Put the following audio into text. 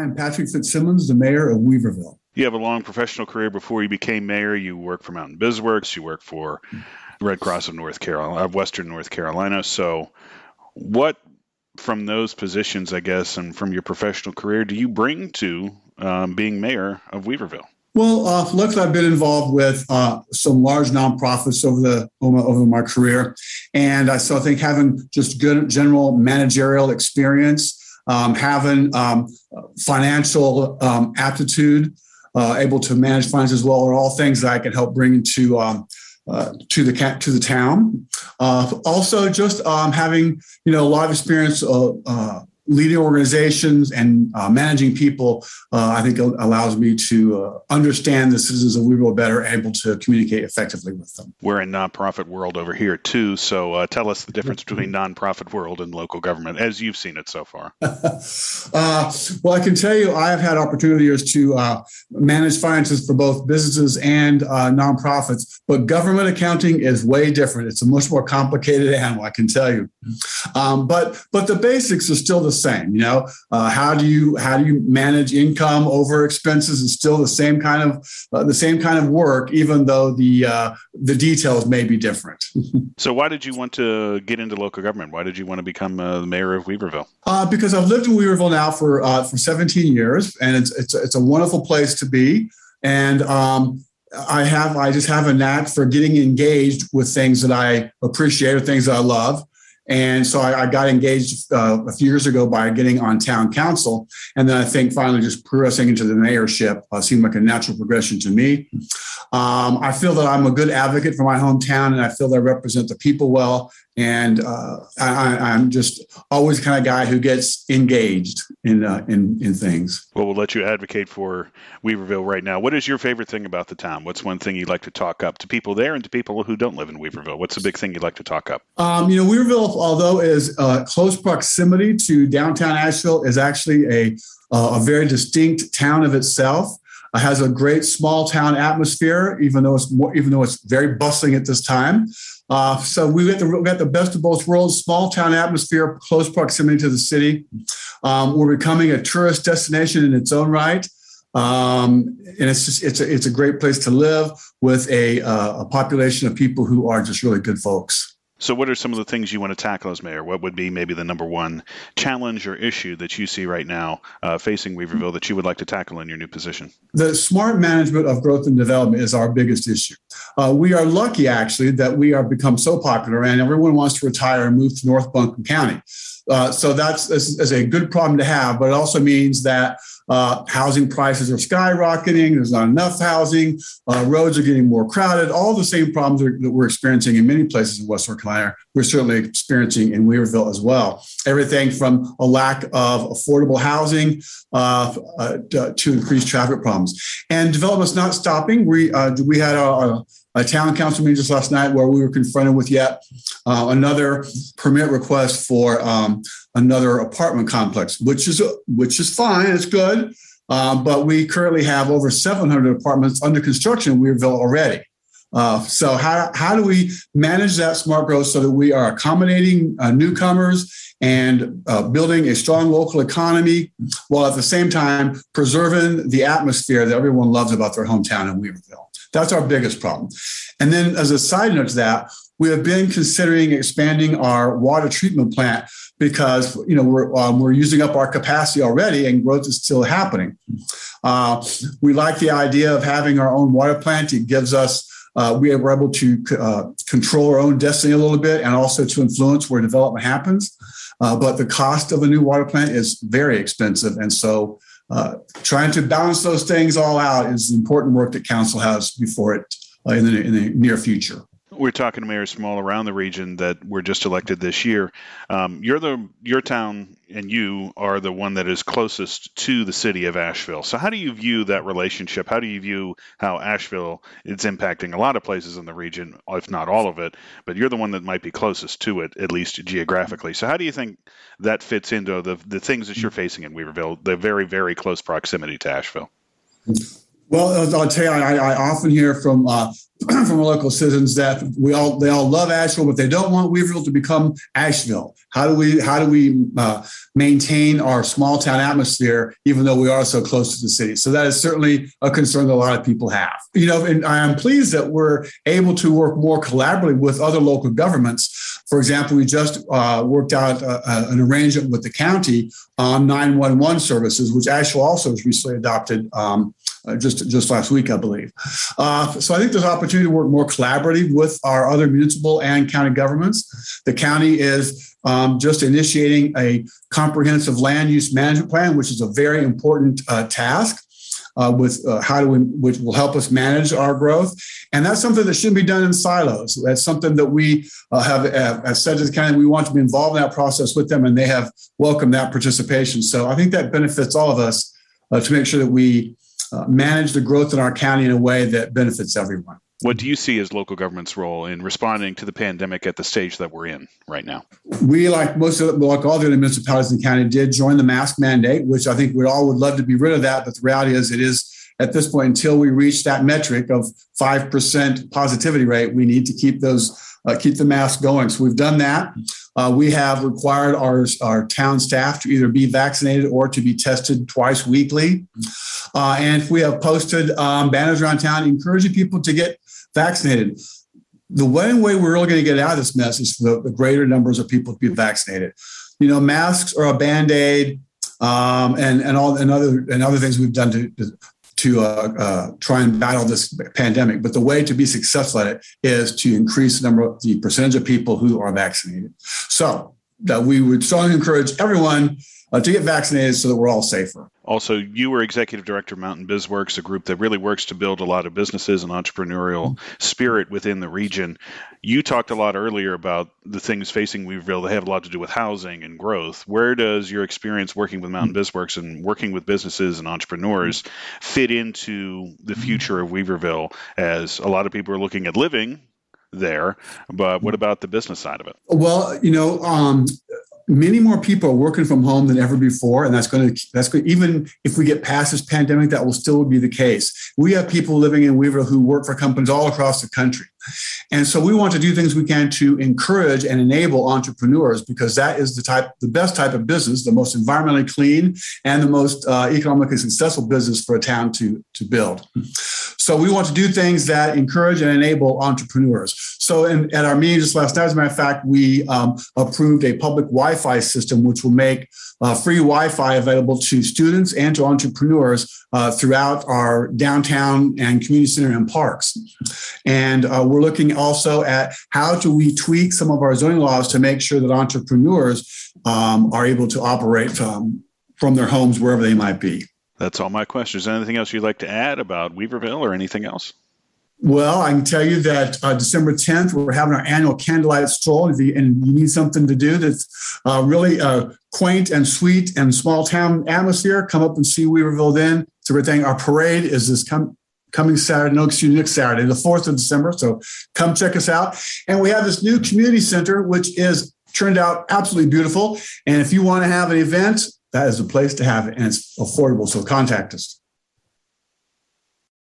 I am Patrick Fitzsimmons, the mayor of Weaverville. You have a long professional career before you became mayor. You worked for Mountain BizWorks. You worked for Red Cross of North Carolina, of Western North Carolina. So what from those positions, I guess, and from your professional career, do you bring to being mayor of Weaverville? Well, luckily, I've been involved with some large nonprofits over my career. And so I think having just good general managerial experience, having financial aptitude, able to manage finances well, are all things that I can help bring to the town. Also, just having a lot of experience leading organizations and managing people, I think allows me to understand the citizens of Weaverville better, able to communicate effectively with them. We're in nonprofit world over here too, so tell us the difference between nonprofit world and local government as you've seen it so far. Well, I can tell you I have had opportunities to manage finances for both businesses and nonprofits, but government accounting is way different. It's a much more complicated animal, I can tell you. But the basics are still the same. How do you manage income over expenses is still the same kind of work, even though the details may be different. So why did you want to get into local government? Why did you want to become the mayor of Weaverville? Because I've lived in Weaverville now for 17 years, and it's a wonderful place to be, and I just have a knack for getting engaged with things that I appreciate or things that I love. And so I got engaged a few years ago by getting on town council. And then I think finally just progressing into the mayorship seemed like a natural progression to me. I feel that I'm a good advocate for my hometown, and I feel that I represent the people well. And I'm just always the kind of guy who gets engaged in things. Well, we'll let you advocate for Weaverville right now. What is your favorite thing about the town? What's one thing you'd like to talk up to people there and to people who don't live in Weaverville? What's the big thing you'd like to talk up? Weaverville, although is close proximity to downtown Asheville, is actually a very distinct town of itself. It has a great small town atmosphere, even though it's very bustling at this time. So we got the best of both worlds: small town atmosphere, close proximity to the city. We're becoming a tourist destination in its own right, and it's a great place to live with a population of people who are just really good folks. So what are some of the things you want to tackle as mayor? What would be maybe the number one challenge or issue that you see right now facing Weaverville that you would like to tackle in your new position? The smart management of growth and development is our biggest issue. We are lucky, actually, that we are become so popular and everyone wants to retire and move to North Buncombe County. So that's a good problem to have, but it also means that housing prices are skyrocketing. There's not enough housing. Roads are getting more crowded. All the same problems that we're experiencing in many places in Western Carolina, we're certainly experiencing in Weaverville as well. Everything from a lack of affordable housing to increased traffic problems. And development's not stopping. We had a town council meeting just last night where we were confronted with yet another permit request for another apartment complex, which is fine. It's good. But we currently have over 700 apartments under construction in Weaverville already. So how do we manage that smart growth so that we are accommodating newcomers and building a strong local economy while at the same time preserving the atmosphere that everyone loves about their hometown in Weaverville? That's our biggest problem. And then as a side note to that, we have been considering expanding our water treatment plant because we're using up our capacity already and growth is still happening. We like the idea of having our own water plant. It gives us, we are able to control our own destiny a little bit and also to influence where development happens. But the cost of a new water plant is very expensive. And so trying to balance those things all out is important work that council has before it in the near future. We're talking to mayors from all around the region that were just elected this year. Your town and you are the one that is closest to the city of Asheville. So how do you view that relationship? How do you view how Asheville is impacting a lot of places in the region, if not all of it, but you're the one that might be closest to it, at least geographically. So how do you think that fits into the things that you're facing in Weaverville, the very, very close proximity to Asheville? Well, I'll tell you, I often hear from our local citizens that they all love Asheville, but they don't want Weaverville to become Asheville. How do we maintain our small town atmosphere, even though we are so close to the city? So that is certainly a concern that a lot of people have. You know, and I am pleased that we're able to work more collaboratively with other local governments. For example, we just worked out an arrangement with the county on 911 services, which Asheville also has recently adopted. Just last week, I believe. So I think there's opportunity to work more collaboratively with our other municipal and county governments. The county is just initiating a comprehensive land use management plan, which is a very important task. Which will help us manage our growth. And that's something that shouldn't be done in silos. That's something that we have said to the county, we want to be involved in that process with them, and they have welcomed that participation. So I think that benefits all of us to make sure that we manage the growth in our county in a way that benefits everyone. What do you see as local government's role in responding to the pandemic at the stage that we're in right now? We, like all the other municipalities in the county, did join the mask mandate, which I think we all would love to be rid of that. But the reality is it is, at this point, until we reach that metric of 5% positivity rate, we need to keep the mask going. So we've done that. We have required our town staff to either be vaccinated or to be tested twice weekly. And we have posted banners around town encouraging people to get vaccinated. The one way we're really going to get out of this mess is for the greater numbers of people to be vaccinated. You know, masks are a Band-Aid and other things we've done to try and battle this pandemic. But the way to be successful at it is to increase the percentage of people who are vaccinated. So that we would strongly encourage everyone to get vaccinated so that we're all safer. Also, you were executive director of Mountain BizWorks, a group that really works to build a lot of businesses and entrepreneurial spirit within the region. You talked a lot earlier about the things facing Weaverville that have a lot to do with housing and growth. Where does your experience working with Mountain BizWorks and working with businesses and entrepreneurs fit into the future of Weaverville, as a lot of people are looking at living there, but what about the business side of it? Well, you know, many more people are working from home than ever before, and that's going to, even if we get past this pandemic, that will still be the case. We have people living in Weaverville who work for companies all across the country. And so we want to do things we can to encourage and enable entrepreneurs, because that is the best type of business, the most environmentally clean and the most economically successful business for a town to build. So we want to do things that encourage and enable entrepreneurs. So at our meeting just last night, as a matter of fact, we approved a public Wi-Fi system, which will make free Wi-Fi available to students and to entrepreneurs throughout our downtown and community center and parks. And we're looking also at how do we tweak some of our zoning laws to make sure that entrepreneurs are able to operate from their homes wherever they might be. That's all my questions. Anything else you'd like to add about Weaverville or anything else? Well, I can tell you that December 10th, we're having our annual candlelight stroll. And you need something to do that's really quaint and sweet and small town atmosphere, come up and see Weaverville then. It's a great thing. Our parade is this coming Saturday, next Saturday, the 4th of December. So come check us out. And we have this new community center, which is turned out absolutely beautiful. And if you want to have an event, that is the place to have it. And it's affordable. So contact us.